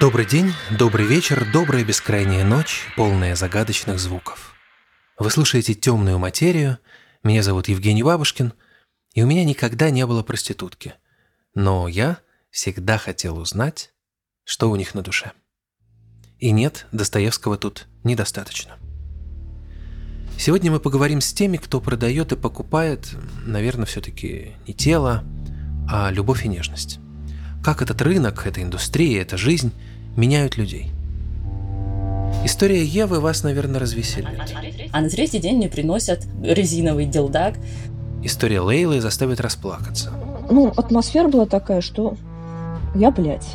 Добрый день, добрый вечер, добрая бескрайняя ночь, полная загадочных звуков. Вы слушаете «Темную материю», меня зовут Евгений Бабушкин, и у меня никогда не было проститутки. Но я всегда хотел узнать, что у них на душе. И нет, Достоевского тут недостаточно. Сегодня мы поговорим с теми, кто продает и покупает, наверное, все-таки не тело, а любовь и нежность. Как этот рынок, эта индустрия, эта жизнь меняют людей. История Евы вас, наверное, развеселит. А на третий день мне приносят резиновый дилдак. История Лейлы заставит расплакаться. Атмосфера была такая, что я, блядь.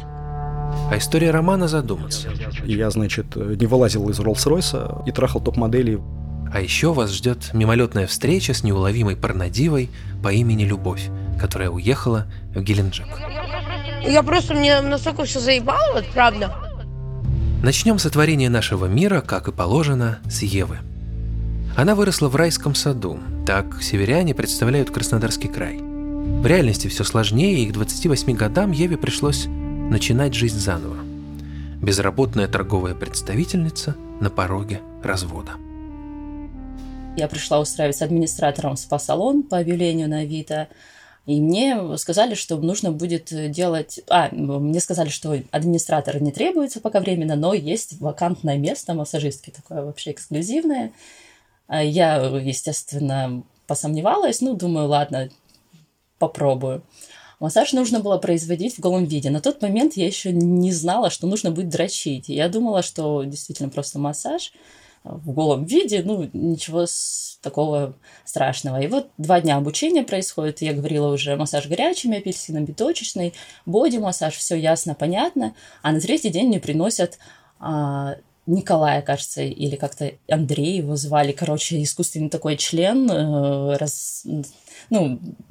А история Романа задуматься. Я, не вылазил из Роллс-Ройса и трахал топ-моделей. А еще вас ждет мимолетная встреча с неуловимой порнодивой по имени Любовь, которая уехала в Геленджик. Я просто, мне настолько все заебало, вот правда. Начнем сотворение нашего мира, как и положено, с Евы. Она выросла в райском саду, так северяне представляют Краснодарский край. В реальности все сложнее, и к 28 годам Еве пришлось начинать жизнь заново. Безработная торговая представительница на пороге развода. Я пришла устраиваться администратором в спа-салон по объявлению на Авито. И мне сказали, что нужно будет делать... мне сказали, что администратор не требуется пока временно, но есть вакантное место массажистки, такое вообще эксклюзивное. Я, естественно, посомневалась, думаю, ладно, попробую. Массаж нужно было производить в голом виде. На тот момент я еще не знала, что нужно будет дрочить. Я думала, что действительно просто массаж в голом виде, ничего такого страшного. И вот 2 дня обучения происходит, я говорила уже, массаж горячими апельсинами, точечный, боди-массаж, все ясно, понятно. А на 3-й день мне приносят Николая, кажется, или как-то Андрей его звали, искусственный такой член,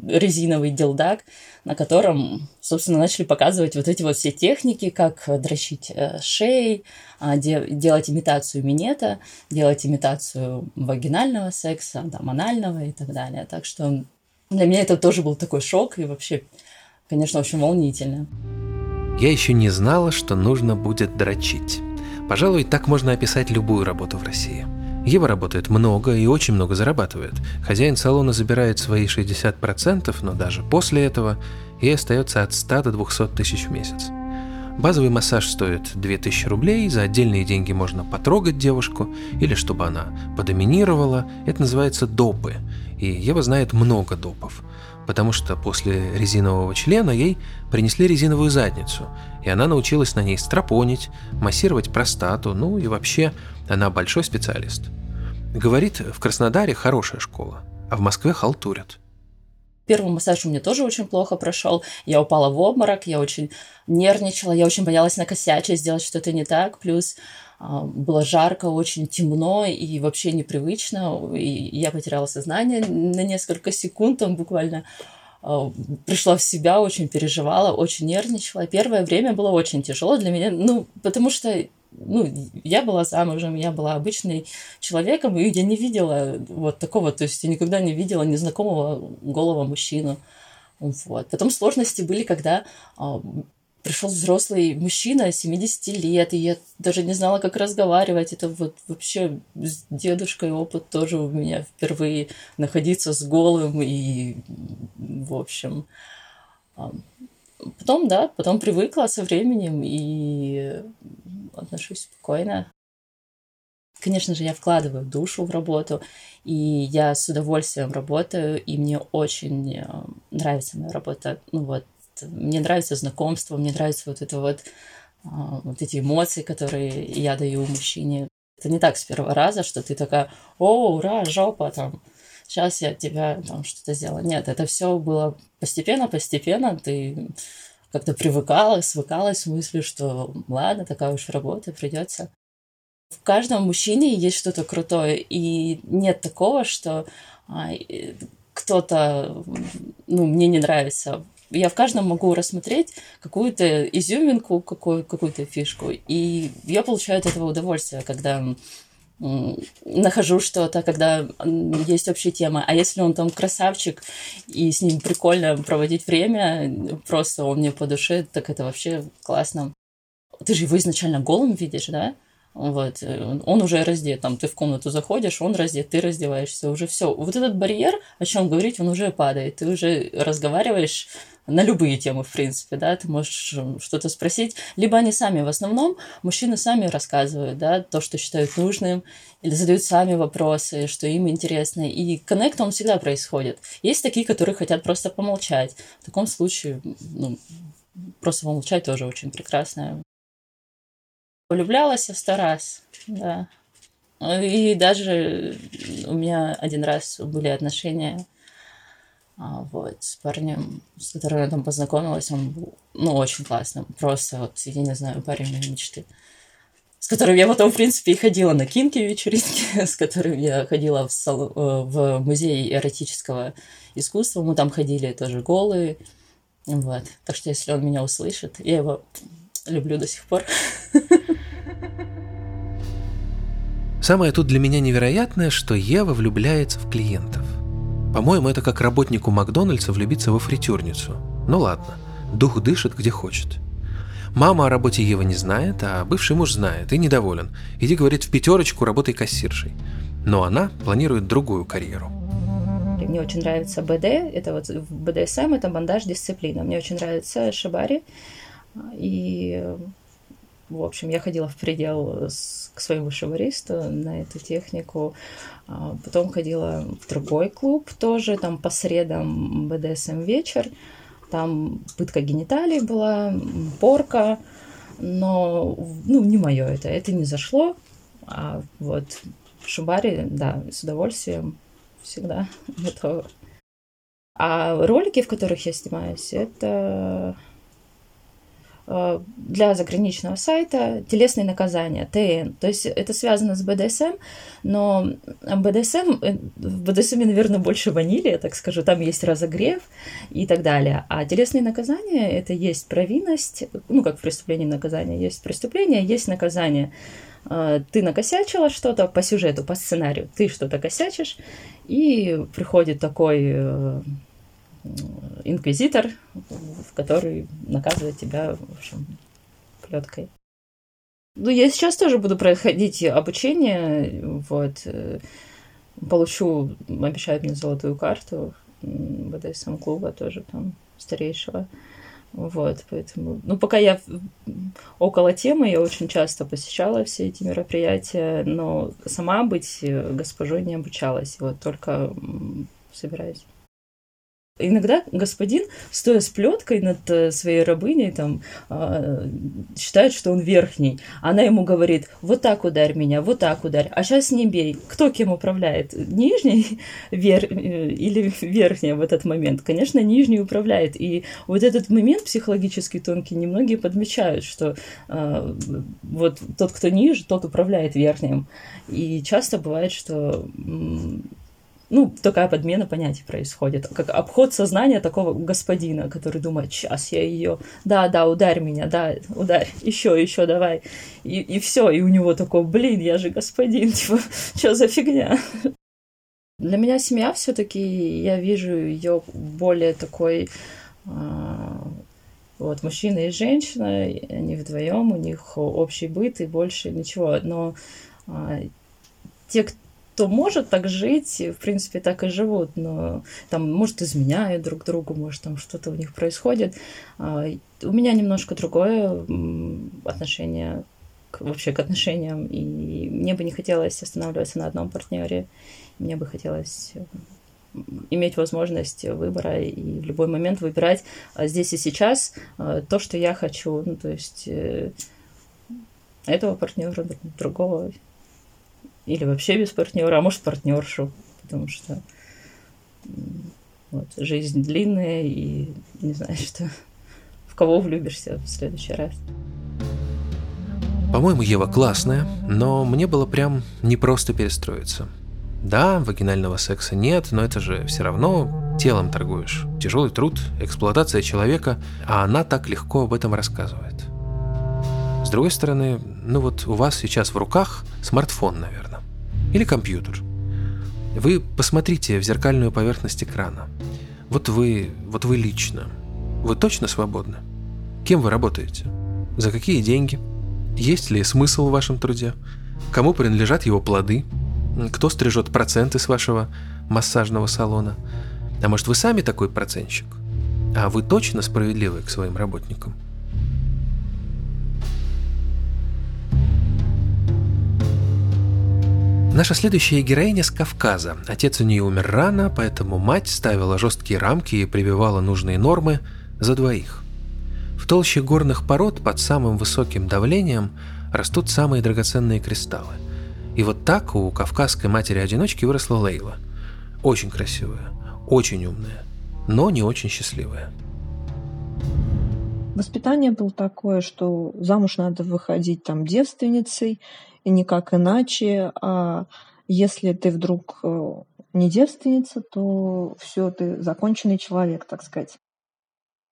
резиновый дилдак, на котором, собственно, начали показывать все техники, как дрочить шеи, делать имитацию минета, делать имитацию вагинального секса, анального и так далее. Так что для меня это тоже был такой шок и вообще, конечно, очень волнительно. Я еще не знала, что нужно будет дрочить. Пожалуй, так можно описать любую работу в России. Ева работает много и очень много зарабатывает. Хозяин салона забирает свои 60%, но даже после этого ей остается от 100 до 200 тысяч в месяц. Базовый массаж стоит 2000 рублей, за отдельные деньги можно потрогать девушку или чтобы она подоминировала. Это называется допы, и Ева знает много допов, потому что после резинового члена ей принесли резиновую задницу, и она научилась на ней стропонить, массировать простату, и вообще она большой специалист. Говорит, в Краснодаре хорошая школа, а в Москве халтурят. Первый массаж у меня тоже очень плохо прошел. Я упала в обморок, я очень нервничала, я очень боялась накосячить, сделать что-то не так. Плюс было жарко, очень темно и вообще непривычно. И я потеряла сознание на несколько секунд, буквально пришла в себя, очень переживала, очень нервничала. Первое время было очень тяжело для меня, потому что я была замужем, я была обычным человеком, и я не видела такого, то есть я никогда не видела незнакомого голого мужчину. Потом сложности были, когда пришел взрослый мужчина 70 лет, и я даже не знала, как разговаривать. Это вообще с дедушкой опыт тоже у меня впервые находиться с голым и, в общем... Потом привыкла со временем и отношусь спокойно. Конечно же, я вкладываю душу в работу, и я с удовольствием работаю, и мне очень нравится моя работа. Мне нравится знакомство, мне нравятся эти эмоции, которые я даю мужчине. Это не так с первого раза, что ты такая, о, ура, жопа там. Сейчас я тебя что-то сделала. Нет, это все было постепенно. Ты как-то привыкала, свыкалась с мыслью, что ладно, такая уж работа, придется. В каждом мужчине есть что-то крутое, и нет такого, что кто-то мне не нравится. я в каждом могу рассмотреть какую-то изюминку, какую-то фишку. И я получаю от этого удовольствие, когда нахожу что-то, когда есть общая тема. А если он там красавчик, и с ним прикольно проводить время, просто он мне по душе, так это вообще классно. Ты же его изначально голым видишь, да? Вот. Он уже раздет, там, ты в комнату заходишь, он раздет, ты раздеваешься, уже все. Вот этот барьер, о чем говорить, он уже падает. Ты уже разговариваешь на любые темы, в принципе, да, ты можешь что-то спросить. Либо они сами, в основном, мужчины сами рассказывают, да, то, что считают нужным, или задают сами вопросы, что им интересно. И коннект, он всегда происходит. Есть такие, которые хотят просто помолчать. В таком случае, ну, просто помолчать тоже очень прекрасно. Влюблялась я 100 раз, да. И даже у меня 1 раз были отношения вот, с парнем, с которым я там познакомилась. Он был, ну, очень классным. Просто, вот, я не знаю, парень моей мечты. С которым я потом, в принципе, и ходила на кинки-вечеринки, с которым я ходила в музей эротического искусства. Мы там ходили тоже голые. Вот. Так что, если он меня услышит, я его... люблю до сих пор. Самое тут для меня невероятное, что Ева влюбляется в клиентов. По-моему, это как работнику Макдональдса влюбиться во фритюрницу. Ну ладно, дух дышит где хочет. Мама о работе Евы не знает, а бывший муж знает и недоволен. Иди, говорит, в пятерочку, работай кассиршей. Но она планирует другую карьеру. Мне очень нравится БД, это вот БДСМ, это бандаж, дисциплина. Мне очень нравится Шибари. И, в общем, я ходила в предел к своему шибаристу на эту технику. Потом ходила в другой клуб тоже, там по средам БДСМ вечер. Там пытка гениталий была, порка. Но, ну, не мое это не зашло. А вот в шибари, да, с удовольствием всегда готова. А ролики, в которых я снимаюсь, это... для заграничного сайта телесные наказания, ТН. То есть это связано с БДСМ, но в БДСМ, наверное, больше ванили, я так скажу, там есть разогрев и так далее. А телесные наказания — это есть провинность, ну, как в преступлении наказания. Есть преступление, есть наказание. Ты накосячила что-то по сюжету, по сценарию, ты что-то косячишь, и приходит такой... инквизитор, который наказывает тебя, в общем, плеткой. Ну, я сейчас тоже буду проходить обучение, вот, получу, обещают мне золотую карту БДСМ-клуба тоже там старейшего, вот, поэтому, ну, пока я около темы, я очень часто посещала все эти мероприятия, но сама быть госпожой не обучалась, вот, только собираюсь. Иногда господин, стоя с плеткой над своей рабыней, там, считает, что он верхний. Она ему говорит: вот так ударь меня, вот так ударь, а сейчас не бей. Кто кем управляет? Нижний или верхний в этот момент? Конечно, нижний управляет. И вот этот момент психологически тонкий немногие подмечают, что вот тот, кто ниже, тот управляет верхним. И часто бывает, что... ну, такая подмена понятий происходит. Как обход сознания такого господина, который думает: сейчас я ее, да, ударь меня, да, ударь, еще, давай. И все, и у него такой: блин, я же господин, типа, что за фигня? Для меня семья все-таки, я вижу ее более такой, вот, мужчина и женщина, они вдвоем, у них общий быт и больше ничего. Но те, кто может так жить, в принципе, так и живут, но там, может, изменяют друг другу, может, там что-то у них происходит. У меня немножко другое отношение вообще к отношениям, и мне бы не хотелось останавливаться на одном партнере, мне бы хотелось иметь возможность выбора и в любой момент выбирать здесь и сейчас то, что я хочу, ну, то есть этого партнера, другого. Или вообще без партнера, а может, партнершу, потому что вот, жизнь длинная, и не знаю, что, в кого влюбишься в следующий раз. По-моему, Ева классная, но мне было прям непросто перестроиться. Да, вагинального секса нет, но это же все равно телом торгуешь. Тяжелый труд, эксплуатация человека, а она так легко об этом рассказывает. С другой стороны, ну вот у вас сейчас в руках смартфон, наверное, или компьютер. Вы посмотрите в зеркальную поверхность экрана. Вот вы лично. Вы точно свободны? Кем вы работаете? За какие деньги? Есть ли смысл в вашем труде? Кому принадлежат его плоды? Кто стрижет проценты с вашего массажного салона? А может, вы сами такой процентщик? А вы точно справедливы к своим работникам? Наша следующая героиня с Кавказа. Отец у нее умер рано, поэтому мать ставила жесткие рамки и прививала нужные нормы за двоих. В толще горных пород под самым высоким давлением растут самые драгоценные кристаллы. И вот так у кавказской матери-одиночки выросла Лейла. Очень красивая, очень умная, но не очень счастливая. Воспитание было такое, что замуж надо выходить там девственницей, и никак иначе. А если ты вдруг не девственница, то все, ты законченный человек, так сказать.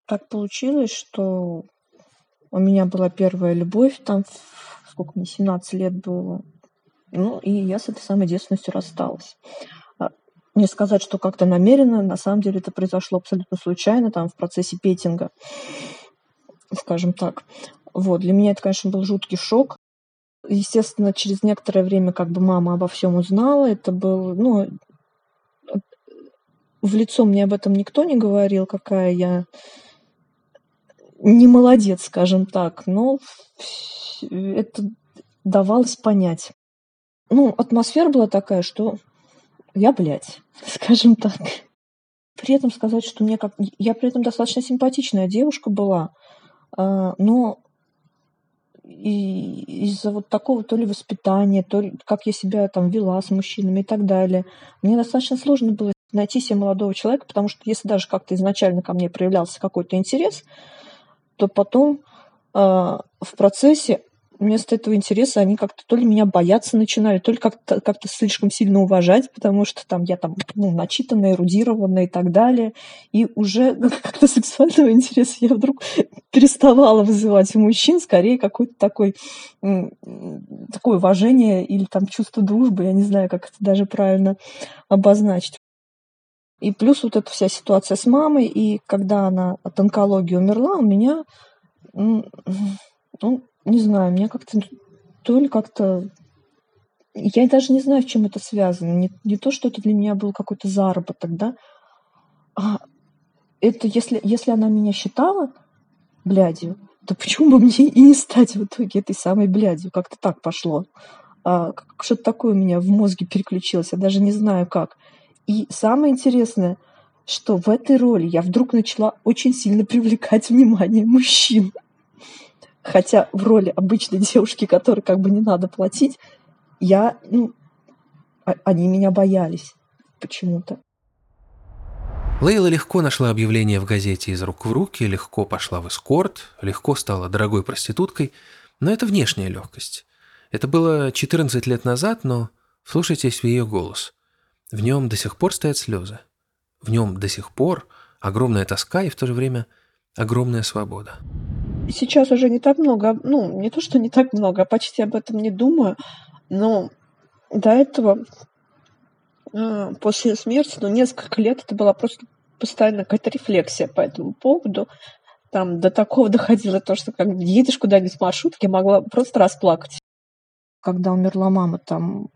Так получилось, что у меня была первая любовь, там, сколько мне, 17 лет было. Ну, и я с этой самой девственностью рассталась. Не сказать, что как-то намеренно, на самом деле это произошло абсолютно случайно, там, в процессе петинга, скажем так. Вот, для меня это, конечно, был жуткий шок. Естественно, через некоторое время как бы мама обо всем узнала. Это было, ну, в лицо мне об этом никто не говорил, какая я не молодец, скажем так, но это давалось понять. Ну, атмосфера была такая, что я, блядь, скажем так. При этом сказать, что мне как... Я при этом достаточно симпатичная девушка была, но из-за вот такого то ли воспитания, то ли как я себя там вела с мужчинами и так далее, мне достаточно сложно было найти себе молодого человека, потому что если даже как-то изначально ко мне проявлялся какой-то интерес, то потом в процессе вместо этого интереса они как-то то ли меня бояться начинали, то ли как-то слишком сильно уважать, потому что там я там, ну, начитанная, эрудированная и так далее. И уже как-то сексуального интереса я вдруг переставала вызывать у мужчин, скорее какое-то такое уважение или там чувство дружбы, я не знаю, как это даже правильно обозначить. И плюс вот эта вся ситуация с мамой, и когда она от онкологии умерла, у меня, ну, не знаю, меня как-то то ли как-то... Я даже не знаю, в чем это связано. Не то, что это для меня был какой-то заработок, да? А это если она меня считала блядью, то почему бы мне и не стать в итоге этой самой блядью? Как-то так пошло. Что-то такое у меня в мозге переключилось, я даже не знаю как. И самое интересное, что в этой роли я вдруг начала очень сильно привлекать внимание мужчин. Хотя в роли обычной девушки, которой как бы не надо платить, они меня боялись почему-то. Лейла легко нашла объявление в газете «Из рук в руки», легко пошла в эскорт, легко стала дорогой проституткой, но это внешняя легкость. Это было 14 лет назад, но вслушайтесь в ее голос. В нем до сих пор стоят слезы. В нем до сих пор огромная тоска и в то же время огромная свобода. Сейчас уже не так много, ну, не то, что не так много, а почти об этом не думаю, но до этого, после смерти, несколько лет это была просто постоянно какая-то рефлексия по этому поводу. Там до такого доходило то, что как едешь куда-нибудь в маршрутке, могла просто расплакать. Когда умерла мама, там,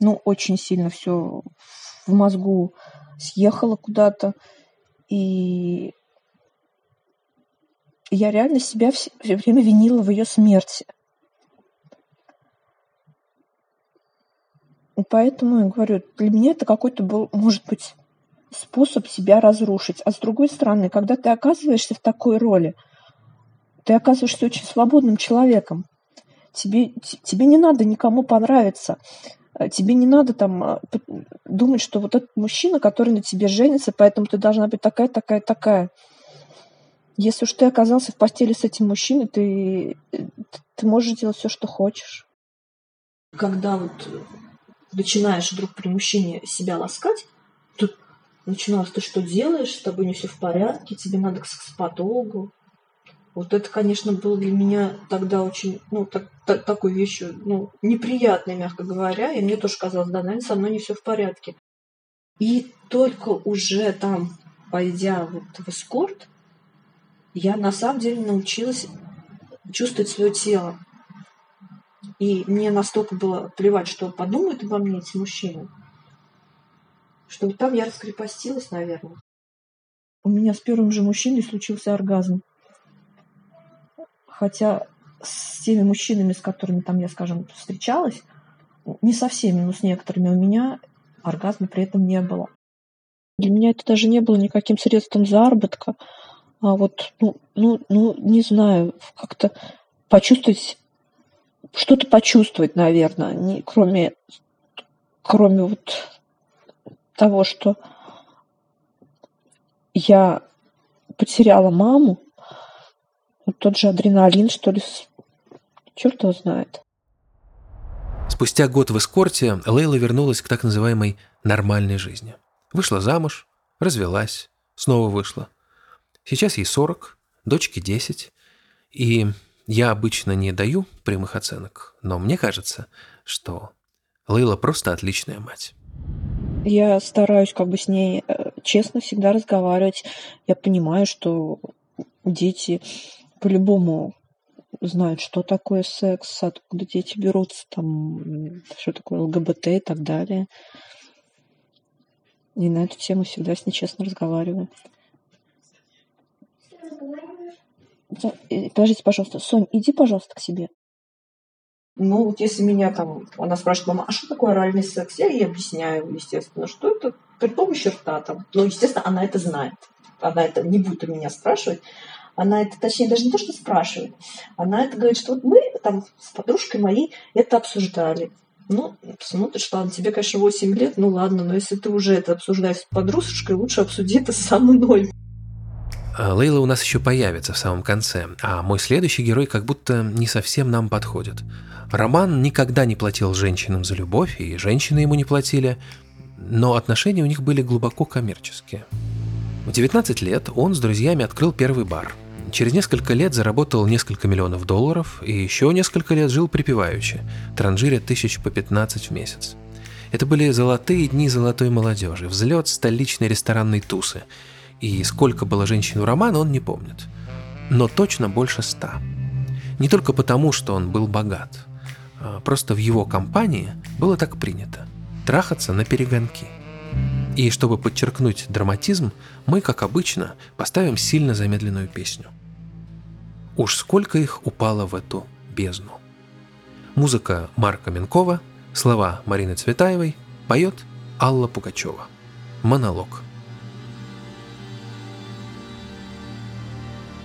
очень сильно все в мозгу съехало куда-то, и... Я реально себя все время винила в ее смерти. И поэтому я говорю, для меня это какой-то был, может быть, способ себя разрушить. А с другой стороны, когда ты оказываешься в такой роли, ты оказываешься очень свободным человеком. Тебе не надо никому понравиться. Тебе не надо там думать, что вот этот мужчина, который на тебе женится, поэтому ты должна быть такая, такая, такая. Если уж ты оказался в постели с этим мужчиной, ты можешь делать все, что хочешь. Когда вот начинаешь вдруг при мужчине себя ласкать, то начиналось, ты что делаешь, с тобой не все в порядке, тебе надо к сексопатологу. Вот это, конечно, было для меня тогда очень, такой вещью, неприятной, мягко говоря, и мне тоже казалось, да, наверное, со мной не все в порядке. И только уже там, пойдя вот в эскорт, я на самом деле научилась чувствовать свое тело. И мне настолько было плевать, что подумают обо мне эти мужчины, что вот там я раскрепостилась, наверное. У меня с первым же мужчиной случился оргазм. Хотя с теми мужчинами, с которыми там я, скажем, встречалась, не со всеми, но с некоторыми, у меня оргазма при этом не было. Для меня это даже не было никаким средством заработка. А вот, не знаю, как-то почувствовать, что-то почувствовать, наверное, не, кроме вот того, что я потеряла маму. Вот тот же адреналин, что ли, черт его знает. Спустя год в эскорте Лейла вернулась к так называемой нормальной жизни. Вышла замуж, развелась, снова вышла. Сейчас ей 40, дочке 10. И я обычно не даю прямых оценок, но мне кажется, что Лейла просто отличная мать. Я стараюсь как бы с ней честно всегда разговаривать. Я понимаю, что дети... по-любому знают, что такое секс, откуда дети берутся, там, что такое ЛГБТ и так далее. И на эту тему всегда с ней честно разговариваю. Подождите, пожалуйста. Сонь, иди, пожалуйста, к себе. Вот если меня там... Она спрашивает, мама, а что такое оральный секс? Я ей объясняю, естественно, что это при помощи рта. Там. Естественно, она это знает. Она это не будет у меня спрашивать. Она это, точнее, даже не то, что спрашивает. Она это говорит, что вот мы там с подружкой моей это обсуждали. Смотришь, ладно, тебе, конечно, 8 лет, ладно, но если ты уже это обсуждаешь с подружкой, лучше обсуди это со мной. Лейла у нас еще появится в самом конце, а мой следующий герой как будто не совсем нам подходит. Роман никогда не платил женщинам за любовь, и женщины ему не платили, но отношения у них были глубоко коммерческие. В 19 лет он с друзьями открыл первый бар. Через несколько лет заработал несколько миллионов долларов и еще несколько лет жил припеваючи, транжиря тысяч по 15 в месяц. Это были золотые дни золотой молодежи, взлет столичной ресторанной тусы. И сколько было женщин у Романа, он не помнит. Но точно больше 100. Не только потому, что он был богат. Просто в его компании было так принято – трахаться наперегонки. И чтобы подчеркнуть драматизм, мы, как обычно, поставим сильно замедленную песню. Уж сколько их упало в эту бездну. Музыка Марка Минкова, слова Марины Цветаевой, поет Алла Пугачева. Монолог.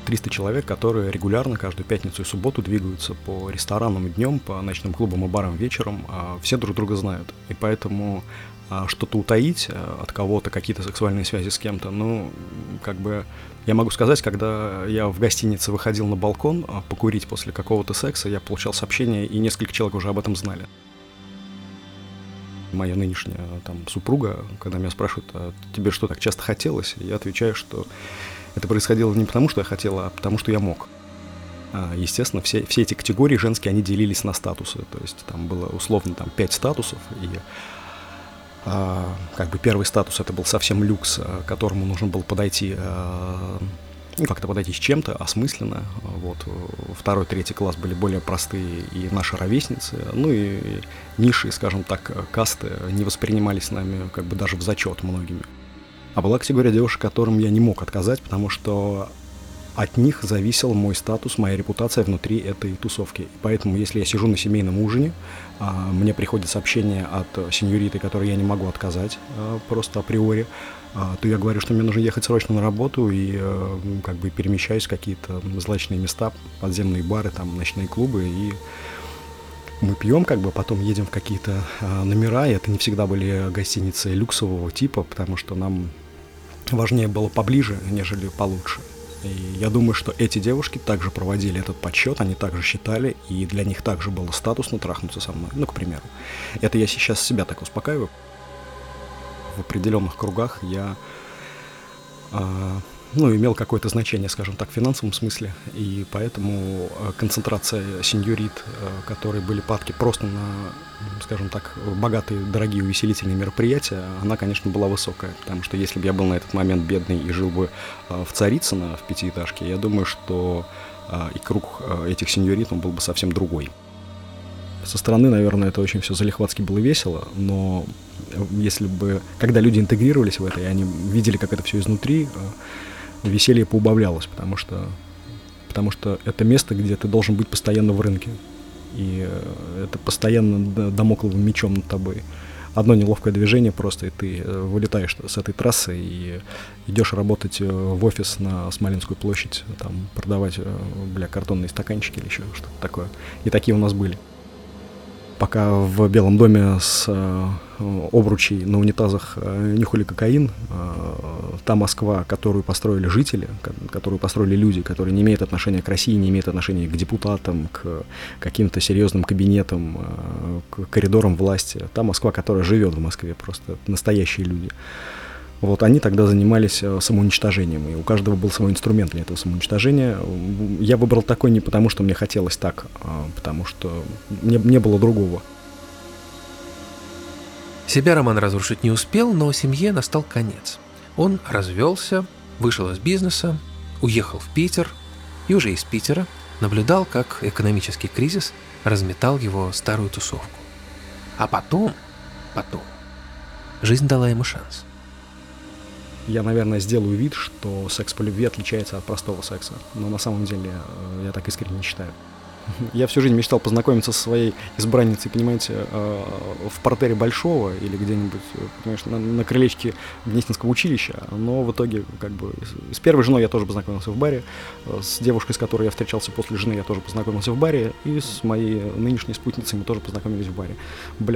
300 человек, которые регулярно каждую пятницу и субботу двигаются по ресторанам днем, по ночным клубам и барам вечером. Все друг друга знают, и поэтому... что-то утаить от кого-то, какие-то сексуальные связи с кем-то. Я могу сказать, когда я в гостинице выходил на балкон покурить после какого-то секса, я получал сообщение, и несколько человек уже об этом знали. Моя нынешняя супруга, когда меня спрашивают, а тебе что, так часто хотелось? Я отвечаю, что это происходило не потому, что я хотел, а потому, что я мог. Естественно, все эти категории женские, они делились на статусы. То есть там было условно 5 статусов, и... первый статус — это был совсем люкс, к которому нужно было подойти, подойти с чем-то осмысленно. Вот. Второй, третий класс были более простые и наши ровесницы. И ниши, скажем так, касты не воспринимались нами даже в зачет многими. А была категория девушек, которым я не мог отказать, потому что от них зависел мой статус, моя репутация внутри этой тусовки. Поэтому, если я сижу на семейном ужине, мне приходит сообщение от сеньориты, которой я не могу отказать просто априори, то я говорю, что мне нужно ехать срочно на работу и перемещаюсь в какие-то злачные места, подземные бары, ночные клубы, и мы пьем, потом едем в какие-то номера, и это не всегда были гостиницы люксового типа, потому что нам важнее было поближе, нежели получше. И я думаю, что эти девушки также проводили этот подсчет, они также считали, и для них также было статусно трахнуться со мной, к примеру. Это я сейчас себя так успокаиваю. в определенных кругах я имел какое-то значение, скажем так, в финансовом смысле, и поэтому концентрация сеньорит, которые были падки просто на, скажем так, богатые, дорогие, увеселительные мероприятия, она, конечно, была высокая, потому что если бы я был на этот момент бедный и жил бы в Царицыно, в пятиэтажке, я думаю, что и круг этих сеньорит, он был бы совсем другой. Со стороны, наверное, это очень все залихватски было весело, но если бы, когда люди интегрировались в это, и они видели, как это все изнутри, веселье поубавлялось, потому что это место, где ты должен быть постоянно в рынке. И это постоянно дамокловым мечом над тобой. Одно неловкое движение просто, и ты вылетаешь с этой трассы и идешь работать в офис на Смоленскую площадь, там продавать, картонные стаканчики или еще что-то такое. И такие у нас были. Пока в Белом доме с обручей на унитазах нюхали кокаин, та Москва, которую построили жители, которую построили люди, которые не имеют отношения к России, не имеют отношения к депутатам, к каким-то серьезным кабинетам, к коридорам власти, та Москва, которая живет в Москве, просто настоящие люди. Вот они тогда занимались самоуничтожением, и у каждого был свой инструмент для этого самоуничтожения. Я выбрал такой не потому, что мне хотелось так, а потому что не было другого. Себя Роман разрушить не успел, но семье настал конец. Он развелся, вышел из бизнеса, уехал в Питер, и уже из Питера наблюдал, как экономический кризис разметал его старую тусовку. А потом, жизнь дала ему шанс. Я, наверное, сделаю вид, что секс по любви отличается от простого секса. Но на самом деле я так искренне не считаю. Я всю жизнь мечтал познакомиться со своей избранницей, понимаете, в партере Большого или где-нибудь, понимаешь, на крылечке Винстинского училища. Но в итоге, с первой женой я тоже познакомился в баре. С девушкой, с которой я встречался после жены, я тоже познакомился в баре. И с моей нынешней спутницей мы тоже познакомились в баре.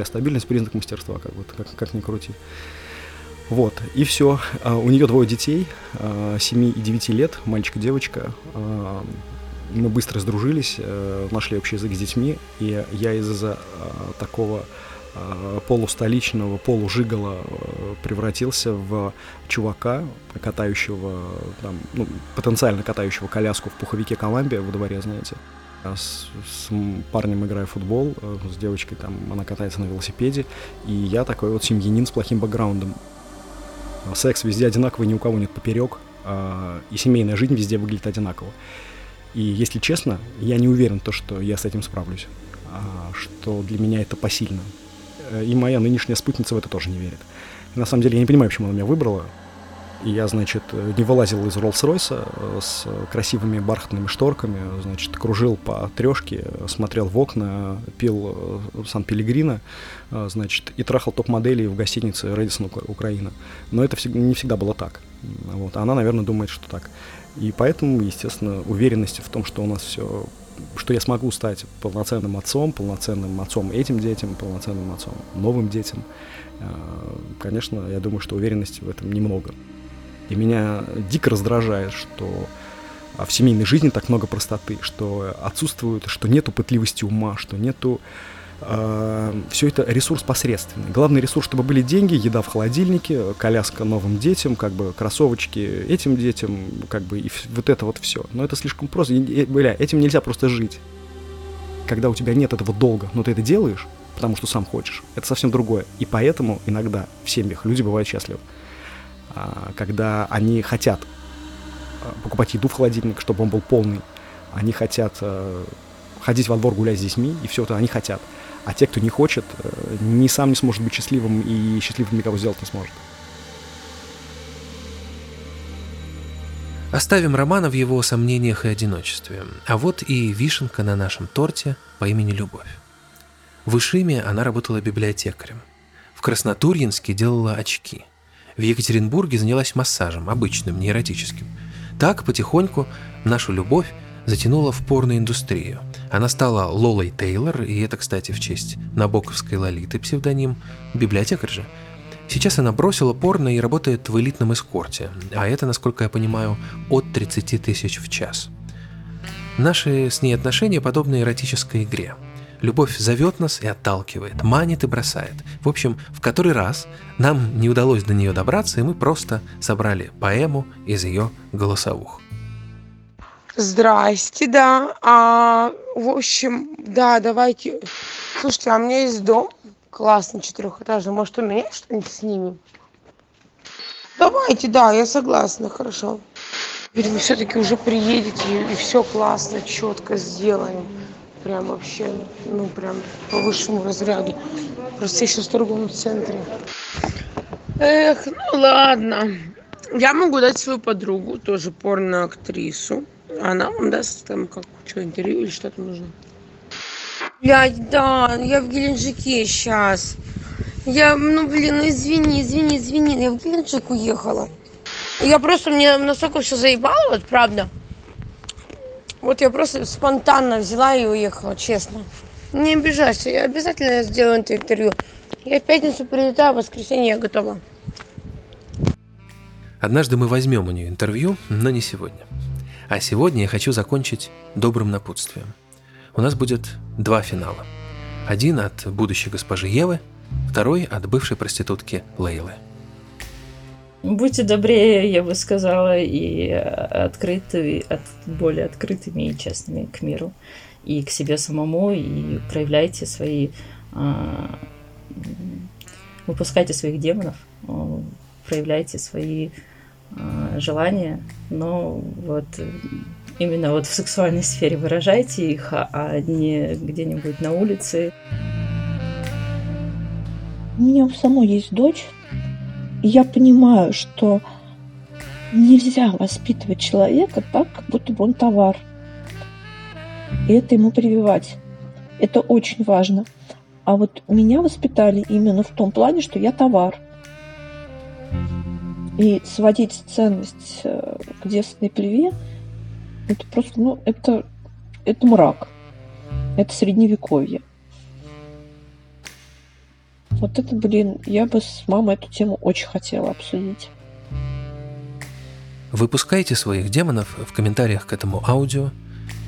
Стабильность — признак мастерства, как ни крути. Вот, и все. У нее двое детей, 7 и 9 лет, мальчик и девочка. Мы быстро сдружились, нашли общий язык с детьми, и я из-за такого полустоличного, полужигала превратился в чувака, потенциально катающего коляску в пуховике Columbia во дворе, знаете. С парнем играю в футбол, с девочкой, она катается на велосипеде, и я такой вот семьянин с плохим бэкграундом. Секс везде одинаковый, ни у кого нет поперек, и семейная жизнь везде выглядит одинаково. И, если честно, я не уверен, что я с этим справлюсь, что для меня это посильно. И моя нынешняя спутница в это тоже не верит. На самом деле я не понимаю, почему она меня выбрала. И я, не вылазил из Роллс-Ройса с красивыми бархатными шторками, кружил по трешке, смотрел в окна, пил Сан-Пеллегрино, и трахал топ-моделей в гостинице «Рэдисон Украина». Но это не всегда было так. Вот. Она, наверное, думает, что так. И поэтому, естественно, уверенности в том, что у нас все, что я смогу стать полноценным отцом этим детям, полноценным отцом новым детям, конечно, я думаю, что уверенности в этом немного. И меня дико раздражает, что в семейной жизни так много простоты, что отсутствует, что нету пытливости ума, что нету... все это ресурс посредственный. Главный ресурс, чтобы были деньги, еда в холодильнике, коляска новым детям, кроссовочки этим детям, и вот это вот все. Но это слишком просто. Этим нельзя просто жить. Когда у тебя нет этого долга, но ты это делаешь, потому что сам хочешь. Это совсем другое. И поэтому иногда в семьях люди бывают счастливы. Когда они хотят покупать еду в холодильник, чтобы он был полный. Они хотят ходить во двор гулять с детьми, и все это они хотят. А те, кто не хочет, ни сам не сможет быть счастливым, и счастливым никого сделать не сможет. Оставим Романа в его сомнениях и одиночестве. А вот и вишенка на нашем торте по имени Любовь. В Ишиме она работала библиотекарем. В Краснотурьинске делала очки. В Екатеринбурге занялась массажем, обычным, не эротическим. Так потихоньку нашу Любовь затянула в порноиндустрию. Она стала Лолой Тейлор, и это, кстати, в честь Набоковской Лолиты псевдоним, библиотекарь же. Сейчас она бросила порно и работает в элитном эскорте, а это, насколько я понимаю, от 30 тысяч в час. Наши с ней отношения подобны эротической игре. Любовь зовет нас и отталкивает, манит и бросает. В общем, в который раз нам не удалось до нее добраться, и мы просто собрали поэму из ее голосовух. Здрасте, да. В общем, да, давайте... Слушайте, а у меня есть дом классный, четырехэтажный. Может, у меня что-нибудь снимем? Давайте, да, я согласна, хорошо. Видимо, все-таки уже приедете, и все классно, четко сделаем. Прям вообще, ну прям по высшему разряду. Просто еще в торговом центре. Эх, ну ладно. Я могу дать свою подругу, тоже порноактрису. Она вам даст там как что, интервью или что-то нужно. Блядь, да, я в Геленджике сейчас. Извини, я в Геленджик уехала. Я просто, мне настолько все заебало, вот правда. Вот я просто спонтанно взяла и уехала, честно. Не обижайся, я обязательно сделаю это интервью. Я в пятницу прилетаю, в воскресенье я готова. Однажды мы возьмем у нее интервью, но не сегодня. А сегодня я хочу закончить добрым напутствием. У нас будет два финала. Один от будущей госпожи Евы, второй от бывшей проститутки Лейлы. Будьте добрее, я бы сказала, и открыты, более открытыми и честными к миру, и к себе самому, и проявляйте свои... Выпускайте своих демонов, проявляйте свои желания, но вот именно вот в сексуальной сфере выражайте их, а не где-нибудь на улице. У меня у самой есть дочь. Я понимаю, что нельзя воспитывать человека так, как будто бы он товар. И это ему прививать. Это очень важно. А вот меня воспитали именно в том плане, что я товар. И сводить ценность к девственной плеве, это просто, ну, это мрак. Это средневековье. Вот это, блин, я бы с мамой эту тему очень хотела обсудить. Выпускайте своих демонов в комментариях к этому аудио.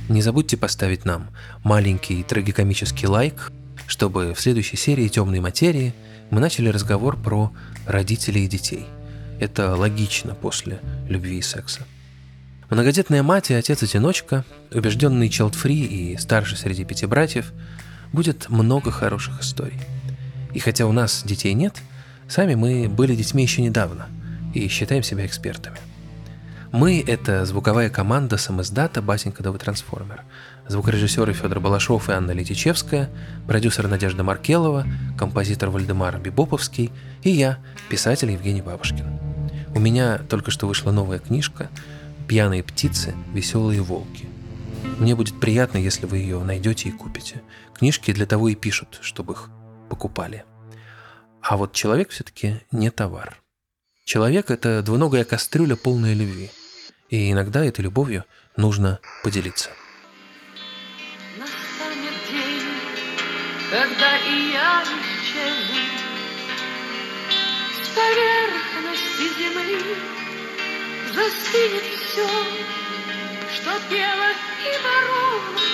Не забудьте поставить нам маленький трагикомический лайк, чтобы в следующей серии «Темной материи» мы начали разговор про родителей и детей. Это логично после любви и секса. Многодетная мать и отец-одиночка, убежденный чайлдфри и старший среди 5 братьев, будет много хороших историй. И хотя у нас детей нет, сами мы были детьми еще недавно и считаем себя экспертами. Мы — это звуковая команда самиздата «Батенька Довый Трансформер», звукорежиссеры Федор Балашов и Анна Летичевская, продюсер Надежда Маркелова, композитор Вальдемар Бибоповский и я, писатель Евгений Бабушкин. У меня только что вышла новая книжка «Пьяные птицы, веселые волки». Мне будет приятно, если вы ее найдете и купите. Книжки для того и пишут, чтобы их покупали. А вот человек все-таки не товар. Человек — это двуногая кастрюля, полная любви. И иногда этой любовью нужно поделиться. Настанет день, когда и я исчезну с поверхности земли, застынет все, что бело и воровно.